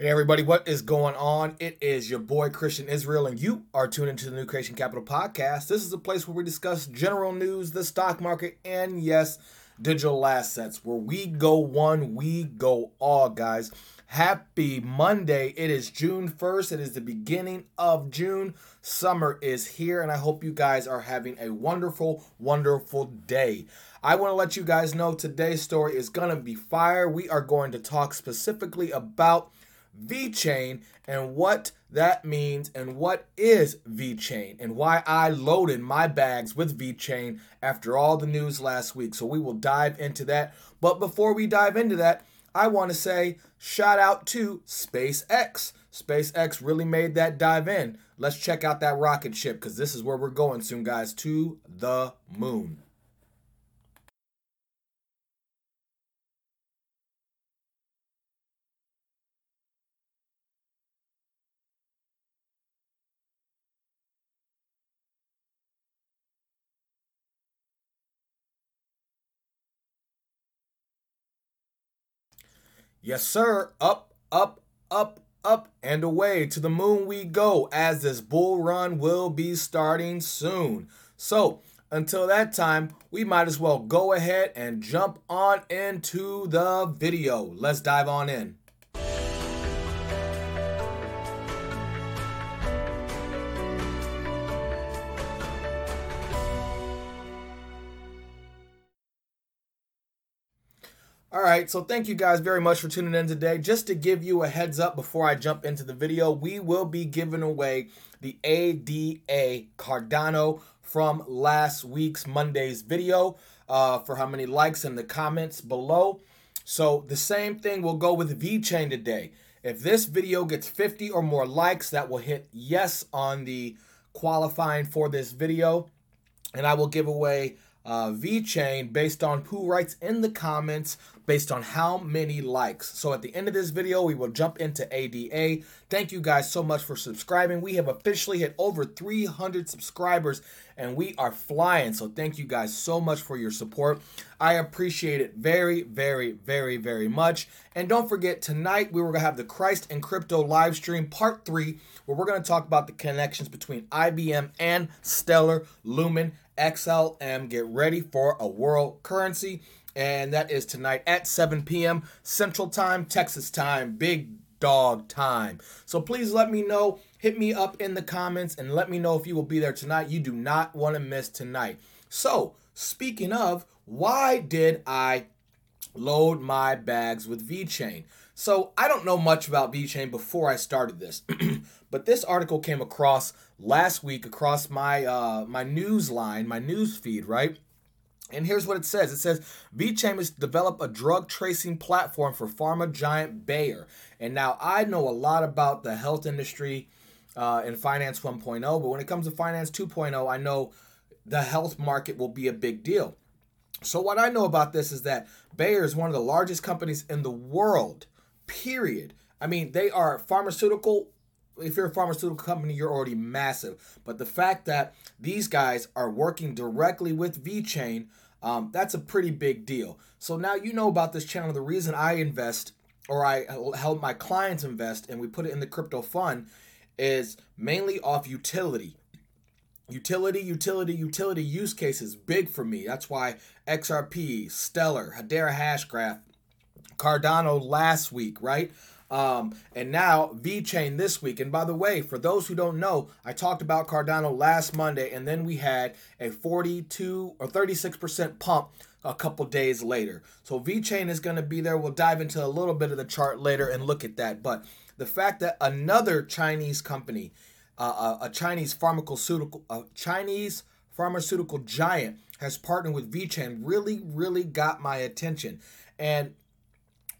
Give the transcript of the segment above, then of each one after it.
Hey everybody, what is going on? It is your boy Christian Israel and you are tuned into the New Creation Capital Podcast. This is a place where we discuss general news, the stock market, and yes, digital assets. Where we go one, we go all, guys. Happy Monday. It is June 1st. It is the beginning of June. Summer is here, and I hope you guys are having a wonderful, wonderful day. I want to let you guys know today's story is going to be fire. We are going to talk specifically about VeChain and what that means and what is VeChain and why I loaded my bags with VeChain after all the news last week. So we will dive into that. But before we dive into that, I want to say shout out to SpaceX. SpaceX really made that dive in. Let's check out that rocket ship because this is where we're going soon, guys, to the moon. Yes, sir. Up, up, up, up, and away. To the moon we go, as this bull run will be starting soon. So, until that time, we might as well go ahead and jump on into the video. Let's dive on in. All right, so thank you guys very much for tuning in today. Just to give you a heads up before I jump into the video, we will be giving away the ADA Cardano from last week's Monday's video for how many likes in the comments below. So the same thing will go with VeChain today. If this video gets 50 or more likes, that will hit yes on the qualifying for this video. And I will give away VeChain based on who writes in the comments, based on how many likes. So at the end of this video, we will jump into ADA. Thank you guys so much for subscribing. We have officially hit over 300 subscribers and we are flying. So thank you guys so much for your support. I appreciate it very, very, very, very much. And don't forget, tonight we were going to have the Christ and Crypto live stream part 3, where we're going to talk about the connections between IBM and Stellar, Lumen, XLM. Get ready for a world currency, and that is tonight at 7 p.m. Central Time, Texas Time, Big Dog Time. So please let me know, hit me up in the comments and let me know if you will be there tonight. You do not want to miss tonight. So speaking of, why did I load my bags with VeChain? So I don't know much about VeChain before I started this, but this article came across last week across my my news feed, right? And here's what it says. It says, VeChain has developed a drug tracing platform for pharma giant Bayer. And now I know a lot about the health industry and Finance 1.0, but when it comes to Finance 2.0, I know the health market will be a big deal. So what I know about this is that Bayer is one of the largest companies in the world. Period. I mean, they are pharmaceutical. If you're a pharmaceutical company, you're already massive. But the fact that these guys are working directly with VeChain, that's a pretty big deal. So now you know about this channel. The reason I invest, or I help my clients invest, and we put it in the crypto fund, is mainly off utility. Utility use cases, big for me. That's why XRP, Stellar, Hedera Hashgraph, Cardano last week, right? And now VeChain this week. And by the way, for those who don't know, I talked about Cardano last Monday, and then we had a 42 or 36% pump a couple days later. So VeChain is going to be there. We'll dive into a little bit of the chart later and look at that. But the fact that another Chinese company, a Chinese pharmaceutical giant has partnered with VeChain really, really got my attention. And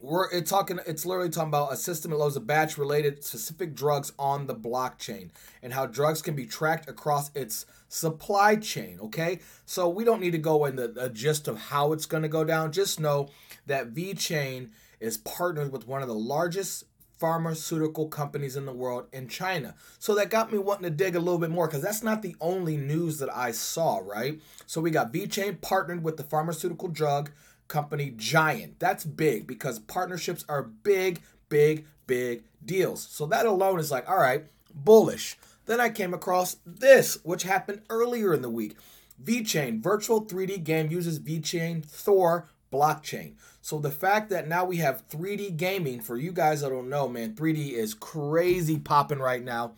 it's literally talking about a system that loads a batch related specific drugs on the blockchain and how drugs can be tracked across its supply chain. Okay, so we don't need to go in the gist of how it's going to go down. Just know that VeChain is partnered with one of the largest pharmaceutical companies in the world in China. So that got me wanting to dig a little bit more because that's not the only news that I saw, right? So we got VeChain partnered with the pharmaceutical drug company giant. That's big because partnerships are big, big deals. So that alone is like, all right, bullish. Then I came across this, which happened earlier in the week. VeChain, virtual 3D game uses VeChainThor blockchain. So the fact that now we have 3D gaming, for you guys that don't know, man, 3D is crazy popping right now.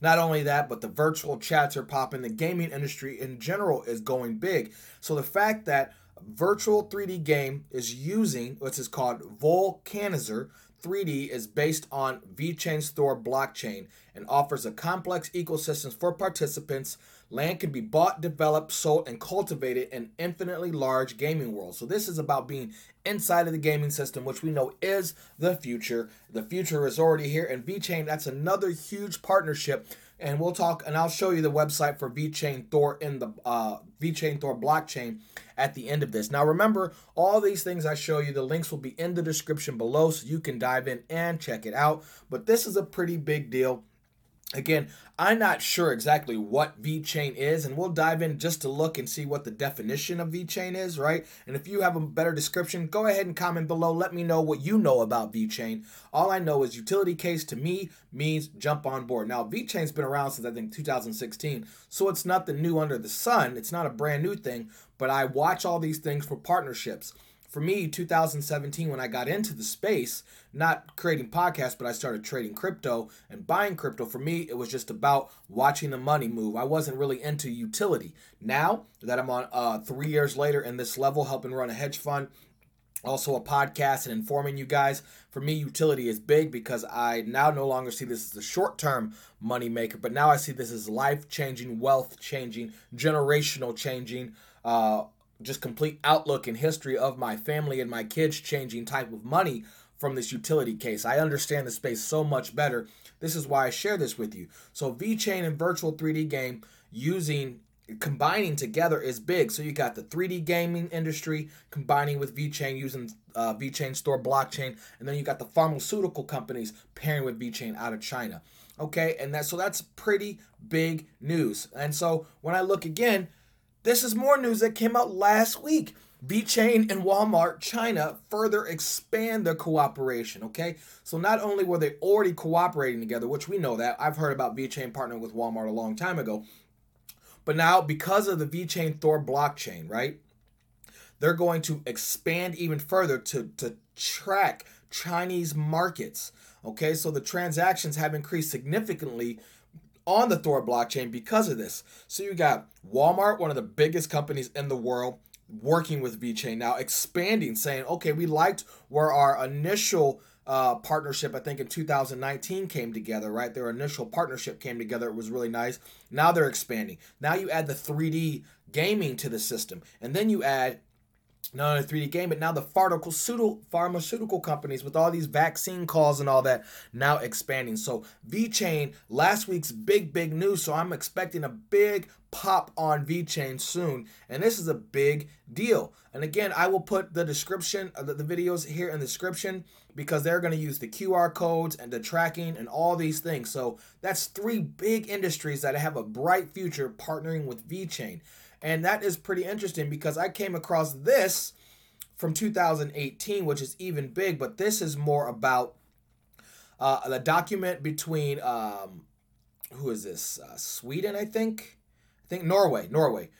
Not only that, but the virtual chats are popping. The gaming industry in general is going big. So the fact that virtual 3D game is using what is called Volcanizer 3D is based on VeChainThor blockchain and offers a complex ecosystem for participants. Land can be bought, developed, sold, and cultivated in infinitely large gaming worlds. So this is about being inside of the gaming system, which we know is the future. The future is already here. And VeChain, that's another huge partnership. And we'll talk, and I'll show you the website for VeChainThor in the VeChainThor blockchain at the end of this. Now, remember, all these things I show you, the links will be in the description below, so you can dive in and check it out. But this is a pretty big deal. Again, I'm not sure exactly what VeChain is, and we'll dive in just to look and see what the definition of VeChain is, right? And if you have a better description, go ahead and comment below. Let me know what you know about VeChain. All I know is utility case to me means jump on board. Now, VeChain's been around since I think 2016, so it's nothing new under the sun. It's not a brand new thing, but I watch all these things for partnerships. For me, 2017, when I got into the space, not creating podcasts, but I started trading crypto and buying crypto. For me, it was just about watching the money move. I wasn't really into utility. Now that I'm on 3 years later in this level, helping run a hedge fund, also a podcast, and informing you guys, for me, utility is big because I now no longer see this as a short-term moneymaker, but now I see this as life-changing, wealth-changing, generational-changing, just complete outlook and history of my family and my kids changing type of money from this utility case. I understand the space so much better. This is why I share this with you. So VeChain and virtual 3D game combining together is big. So you got the 3D gaming industry combining with VeChain using VeChainThor blockchain, and then you got the pharmaceutical companies pairing with VeChain out of China. Okay, and that's pretty big news. And so when I look again, this is more news that came out last week. VeChain and Walmart China further expand their cooperation, okay? So not only were they already cooperating together, which we know that. I've heard about VeChain partnering with Walmart a long time ago. But now, because of the VeChainThor blockchain, right, they're going to expand even further to track Chinese markets, okay? So the transactions have increased significantly on the Thor blockchain because of this. So you got Walmart, one of the biggest companies in the world, working with VeChain now, expanding, saying, okay, we liked where our initial partnership, I think in 2019 came together, right? Their initial partnership came together. It was really nice. Now they're expanding. Now you add the 3D gaming to the system, and then you add not only 3D game, but now the pharmaceutical companies with all these vaccine calls and all that now expanding. So VeChain, last week's big news. So I'm expecting a big pop on VeChain soon. And this is a big deal. And again, I will put the description of the videos here in the description because they're going to use the QR codes and the tracking and all these things. So that's three big industries that have a bright future partnering with VeChain. And that is pretty interesting because I came across this from 2018, which is even big, but this is more about the document between, who is this? Sweden, I think Norway,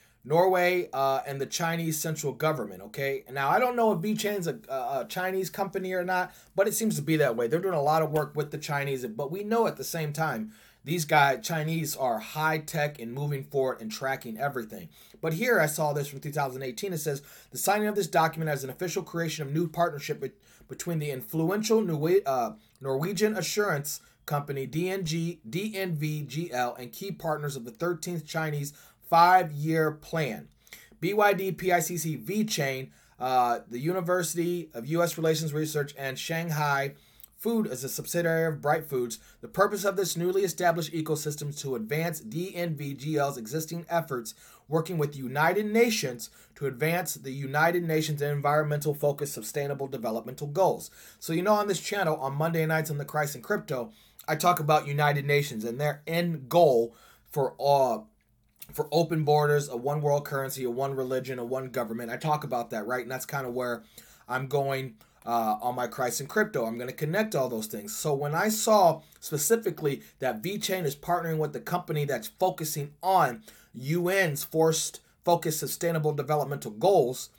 and the Chinese central government, okay? Now, I don't know if VeChain's a Chinese company or not, but it seems to be that way. They're doing a lot of work with the Chinese, but we know at the same time, these guys, Chinese, are high tech and moving forward and tracking everything. But here I saw this from 2018. It says, the signing of this document as an official creation of new partnership between the influential Norwegian assurance company DNVGL and key partners of the 13th Chinese five-year plan. BYD, PICC, VeChain, the University of U.S. Relations Research, and Shanghai Food is a subsidiary of Bright Foods. The purpose of this newly established ecosystem is to advance DNVGL's existing efforts working with the United Nations to advance the United Nations environmental focused sustainable developmental goals. So you know on this channel on Monday nights on the Christ and Crypto, I talk about United Nations and their end goal for all for open borders, a one world currency, a one religion, a one government. I talk about that, right? And that's kind of where I'm going on my Christ in Crypto. I'm going to connect all those things. So when I saw specifically that VeChain is partnering with the company that's focusing on UN's Forced Focus Sustainable Developmental Goals,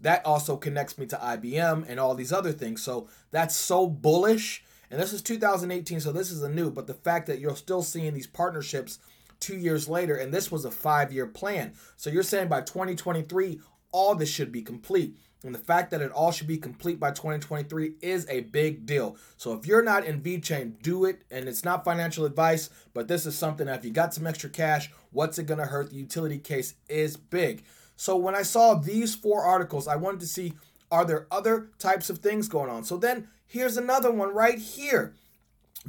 that also connects me to IBM and all these other things. So that's so bullish. And this is 2018, so this is new, but the fact that you're still seeing these partnerships 2 years later, and this was a 5-year plan. So you're saying by 2023, all this should be complete. And the fact that it all should be complete by 2023 is a big deal. So if you're not in VeChain, do it. And it's not financial advice, but this is something that if you got some extra cash, what's it gonna hurt? The utility case is big. So when I saw these 4 articles, I wanted to see, are there other types of things going on? So then here's another one right here.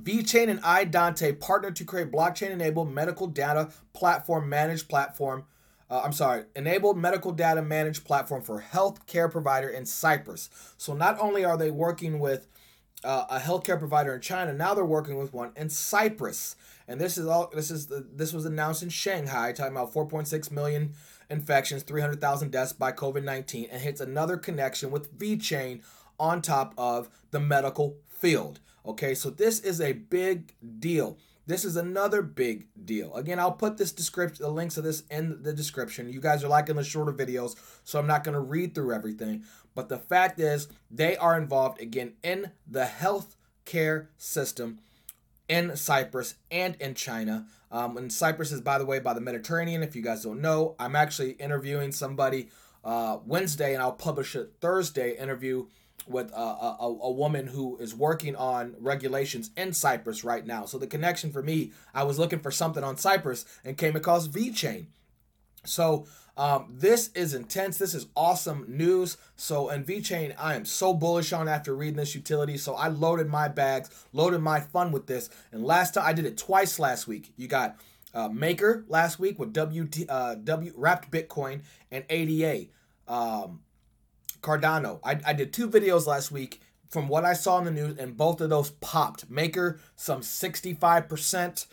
VeChain and iDante partner to create blockchain-enabled medical data platform managed platform. Enabled medical data managed platform for healthcare provider in Cyprus. So not only are they working with a healthcare provider in China, now they're working with one in Cyprus. And this is all. This was announced in Shanghai, talking about 4.6 million infections, 300,000 deaths by COVID-19, and hits another connection with VeChain on top of the medical field. Okay, so this is a big deal. This is another big deal. Again, I'll put this description, the links of this in the description. You guys are liking the shorter videos, so I'm not going to read through everything. But the fact is, they are involved, again, in the healthcare system in Cyprus and in China. And Cyprus is, by the way, by the Mediterranean, if you guys don't know. I'm actually interviewing somebody Wednesday, and I'll publish a Thursday interview with a woman who is working on regulations in Cyprus right now. So the connection for me, I was looking for something on Cyprus and came across VeChain. So this is intense. This is awesome news. So in VeChain, I am so bullish on after reading this utility. So I loaded my bags, loaded my fun with this. And last time, I did it twice last week. You got Maker last week with Wrapped Bitcoin and ADA. Cardano. I did 2 videos last week from what I saw in the news, and both of those popped. Maker, some 65%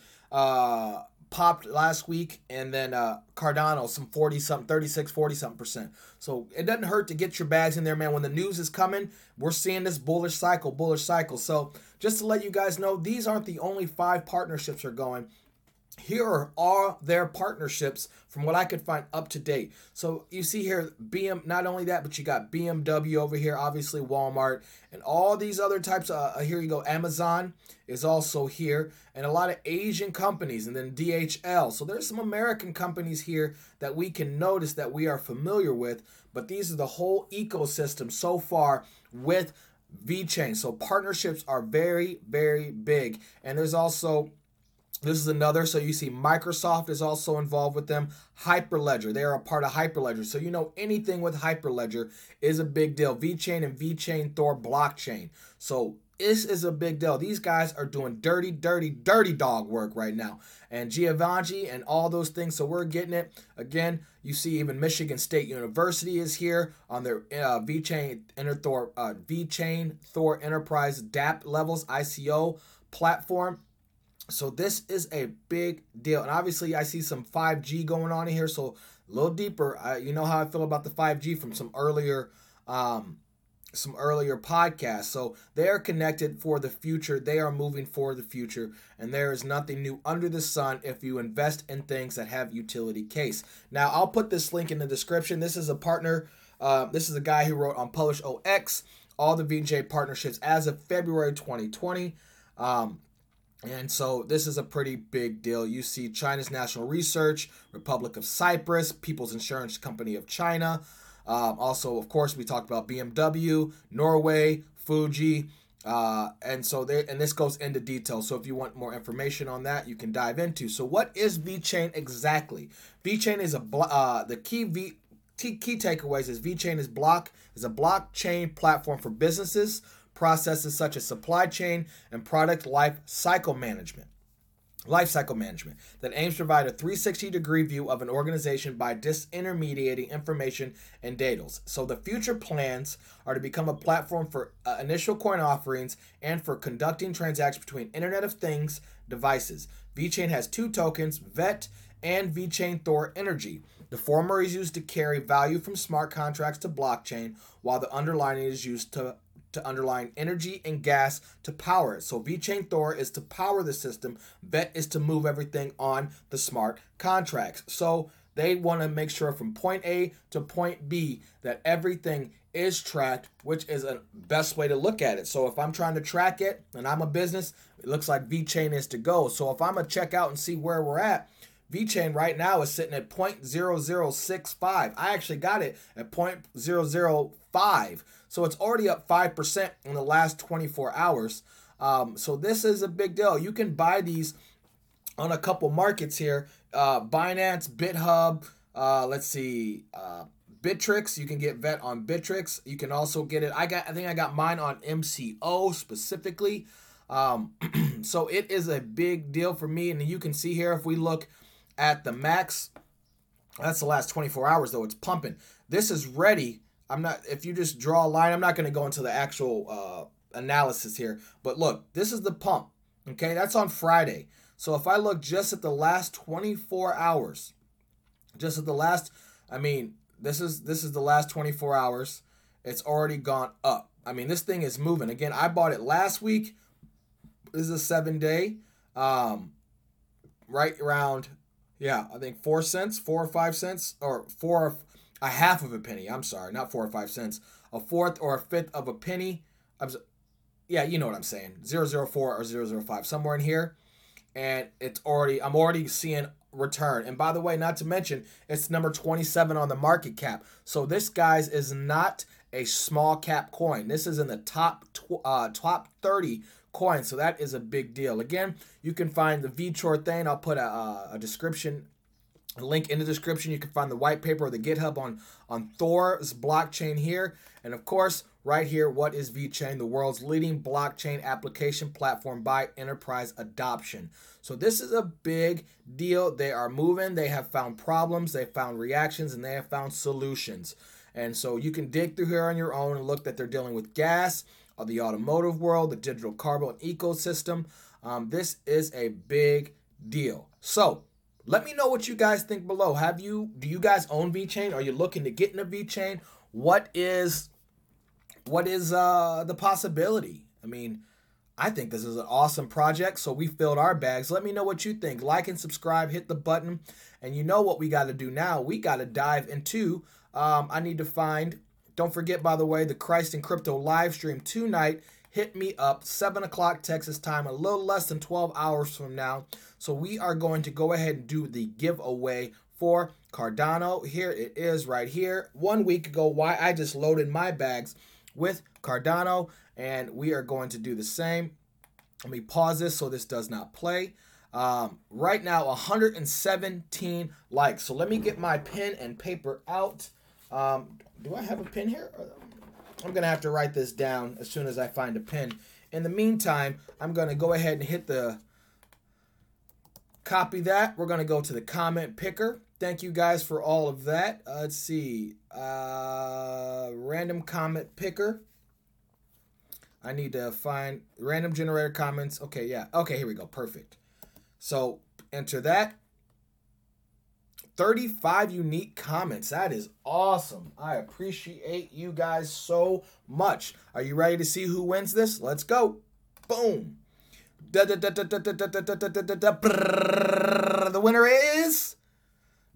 popped last week, and then Cardano, some 40-something, 36, 40-something percent. So it doesn't hurt to get your bags in there, man. When the news is coming, we're seeing this bullish cycle. So just to let you guys know, these aren't the only 5 partnerships are going. Here are all their partnerships from what I could find up to date. So you see here, not only that, but you got BMW over here, obviously Walmart, and all these other types of, here you go, Amazon is also here, and a lot of Asian companies, and then DHL. So there's some American companies here that we can notice that we are familiar with, but these are the whole ecosystem so far with VeChain. So partnerships are very, very big, and there's also... This is another, so you see Microsoft is also involved with them. Hyperledger, they are a part of Hyperledger. So you know anything with Hyperledger is a big deal. VeChain and VeChainThor blockchain. So this is a big deal. These guys are doing dirty, dirty, dirty dog work right now. And Giovanni and all those things, so we're getting it. Again, you see even Michigan State University is here on their VeChainThor Enterprise DAP levels, ICO platform. So this is a big deal. And obviously I see some 5G going on in here. So a little deeper, you know how I feel about the 5G from some earlier podcasts. So they are connected for the future. They are moving for the future. And there is nothing new under the sun if you invest in things that have utility case. Now I'll put this link in the description. This is a partner. This is a guy who wrote on PublishOx, all the VeChain partnerships as of February 2020. And so this is a pretty big deal. You see China's National Research, Republic of Cyprus, People's Insurance Company of China. Also, of course, we talked about BMW, Norway, Fuji. And this goes into detail. So if you want more information on that, you can dive into. So what is VeChain exactly? VeChain is the key takeaways is VeChain is a blockchain platform for businesses, processes such as supply chain and product life cycle management that aims to provide a 360-degree view of an organization by disintermediating information and data. So the future plans are to become a platform for initial coin offerings and for conducting transactions between Internet of Things devices. VeChain has 2 tokens, VET and VeChainThor Energy. The former is used to carry value from smart contracts to blockchain, while the underlying is used to to underline energy and gas to power it. So VeChainThor is to power the system. VET is to move everything on the smart contracts. So they want to make sure from point A to point B that everything is tracked, which is a best way to look at it. So if I'm trying to track it and I'm a business, it looks like VeChain is to go. So if I'm going to check out and see where we're at, VeChain right now is sitting at 0.0065. I actually got it at 0.005. So it's already up 5% in the last 24 hours. So this is a big deal. You can buy these on a couple markets here. Binance, BitHub, Bittrex. You can get VET on Bittrex. You can also get it. I think I got mine on MCO specifically. So it is a big deal for me. And you can see here, if we look at the max, that's the last 24 hours though. It's pumping. This is ready. If you just draw a line, I'm not going to go into the actual analysis here, but look, this is the pump. Okay. That's on Friday. So if I look just at the last 24 hours, this is the last 24 hours. It's already gone up. I mean, this thing is moving. Again, I bought it last week. This is a 7 day, right around, I think 4 or 5 cents or a half of a penny. I'm sorry, not 4 or 5 cents, a fourth or a fifth of a penny. You know what I'm saying? 004 or 005, somewhere in here. And I'm already seeing return. And by the way, not to mention, it's number 27 on the market cap. So this, guys, is not a small cap coin. This is in the top 30 coins. So that is a big deal. Again, you can find the VeChain thing. I'll put a link in the description. You can find the white paper or the GitHub on Thor's blockchain here. And of course, right here, what is VeChain? The world's leading blockchain application platform by enterprise adoption. So this is a big deal. They are moving. They have found problems. They found reactions, and they have found solutions. And so you can dig through here on your own and look that they're dealing with gas, or the automotive world, the digital carbon ecosystem. This is a big deal. So let me know what you guys think below. Do you guys own VeChain? Are you looking to get into VeChain? What is the possibility? I mean, I think this is an awesome project, so we filled our bags. Let me know what you think. Like and subscribe, hit the button, and you know what we got to do now. We got to dive into, don't forget, by the way, the Christ in Crypto live stream tonight. Hit me up, 7 o'clock Texas time, a little less than 12 hours from now. So we are going to go ahead and do the giveaway for Cardano. Here it is right here. 1 week ago, why I just loaded my bags with Cardano, and we are going to do the same. Let me pause this so this does not play. Right now, 117 likes. So let me get my pen and paper out. Do I have a pen here? I'm going to have to write this down as soon as I find a pen. In the meantime, I'm going to go ahead and hit the copy that. We're going to go to the comment picker. Thank you guys for all of that. Let's see. Random comment picker. I need to find random generator comments. Okay, yeah. Okay, here we go. Perfect. So enter that. 35 unique comments. That is awesome. I appreciate you guys so much. Are you ready to see who wins this? Let's go. Boom. The winner is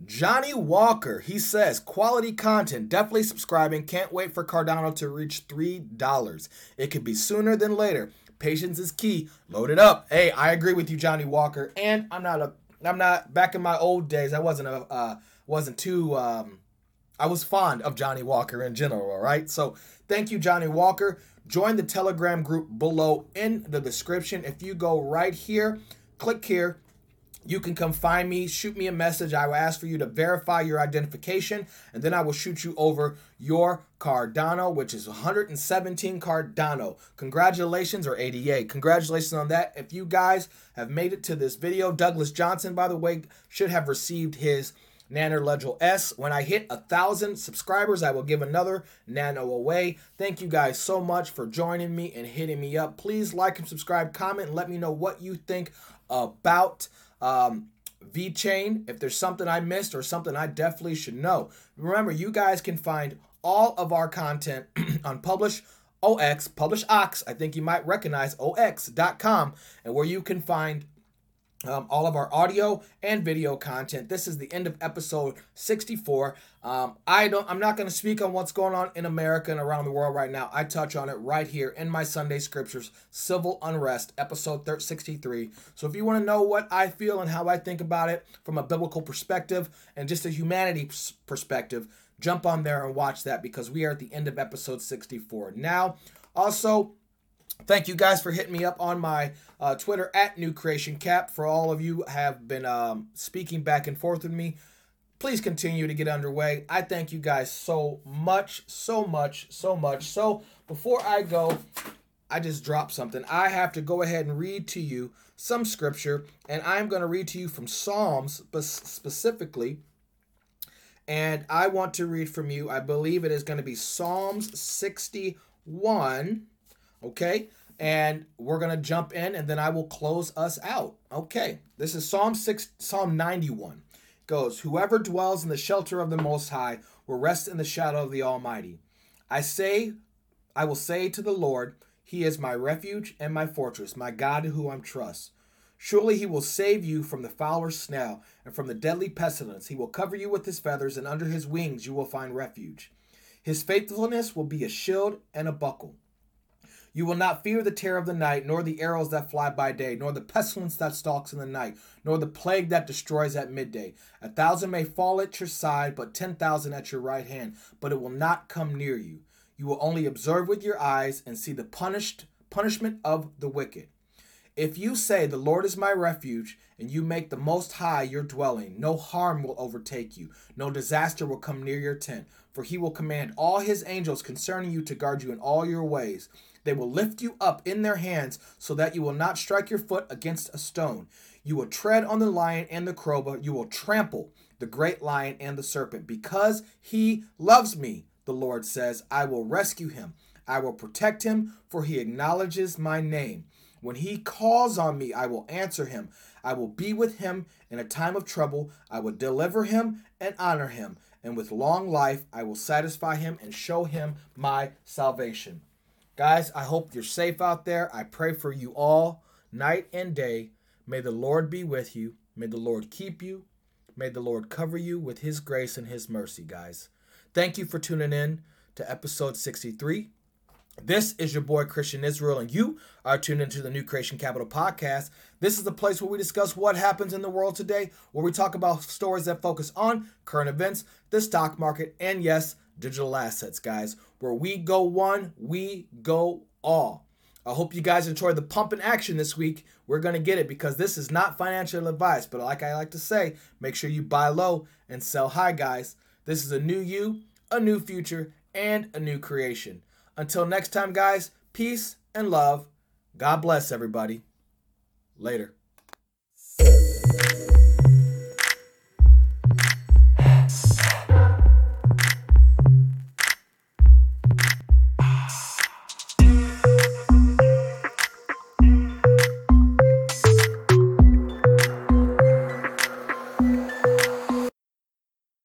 Johnny Walker. He says, quality content, definitely subscribing. Can't wait for Cardano to reach $3. It could be sooner than later. Patience is key. Load it up. Hey, I agree with you, Johnny Walker. And I'm not back in my old days. I was fond of Johnny Walker in general. All right. So thank you, Johnny Walker. Join the Telegram group below in the description. If you go right here, click here, you can come find me, shoot me a message. I will ask for you to verify your identification, and then I will shoot you over your Cardano, which is 117 Cardano. Congratulations, or ADA. Congratulations on that. If you guys have made it to this video, Douglas Johnson, by the way, should have received his Nano Ledger S. When I hit 1,000 subscribers, I will give another Nano away. Thank you guys so much for joining me and hitting me up. Please like and subscribe, comment, and let me know what you think about VeChain. If there's something I missed or something I definitely should know. Remember, you guys can find all of our content on PublishOx PublishOx, PublishOx. I think you might recognize ox.com, and where you can find all of our audio and video content. This is the end of episode 64. I'm not going to speak on what's going on in America and around the world right now. I touch on it right here in my Sunday Scriptures, Civil Unrest, episode 63. So if you want to know what I feel and how I think about it from a biblical perspective and just a humanity perspective, jump on there and watch that, because we are at the end of episode 64. Now, also, thank you guys for hitting me up on my Twitter at New Creation Cap. For all of you have been speaking back and forth with me, please continue to get underway. I thank you guys so much, so much, so much. So before I go, I just dropped something. I have to go ahead and read to you some scripture, and I'm going to read to you from Psalms specifically. And I want to read from you, I believe it is going to be Psalms 61. Okay, and we're going to jump in, and then I will close us out. Okay, this is Psalm 91. It goes, whoever dwells in the shelter of the Most High will rest in the shadow of the Almighty. I will say to the Lord, he is my refuge and my fortress, my God in whom I trust. Surely he will save you from the fowler's snare and from the deadly pestilence. He will cover you with his feathers, and under his wings you will find refuge. His faithfulness will be a shield and a buckle. You will not fear the terror of the night, nor the arrows that fly by day, nor the pestilence that stalks in the night, nor the plague that destroys at midday. 1,000 may fall at your side, but 10,000 at your right hand, but it will not come near you. You will only observe with your eyes and see the punishment of the wicked. If you say, the Lord is my refuge, and you make the Most High your dwelling, no harm will overtake you, no disaster will come near your tent, for he will command all his angels concerning you to guard you in all your ways. They will lift you up in their hands so that you will not strike your foot against a stone. You will tread on the lion and the crow, but you will trample the great lion and the serpent. Because he loves me, the Lord says, I will rescue him. I will protect him, for he acknowledges my name. When he calls on me, I will answer him. I will be with him in a time of trouble. I will deliver him and honor him. And with long life, I will satisfy him and show him my salvation. Guys, I hope you're safe out there. I pray for you all, night and day. May the Lord be with you. May the Lord keep you. May the Lord cover you with his grace and his mercy, guys. Thank you for tuning in to episode 63. This is your boy, Christian Israel, and you are tuned into the New Creation Capital Podcast. This is the place where we discuss what happens in the world today, where we talk about stories that focus on current events, the stock market, and yes, digital assets, guys. Where we go one, we go all. I hope you guys enjoyed the pump and action this week. We're going to get it, because this is not financial advice, but like I like to say, make sure you buy low and sell high, guys. This is a new you, a new future, and a new creation. Until next time, guys, peace and love. God bless everybody. Later.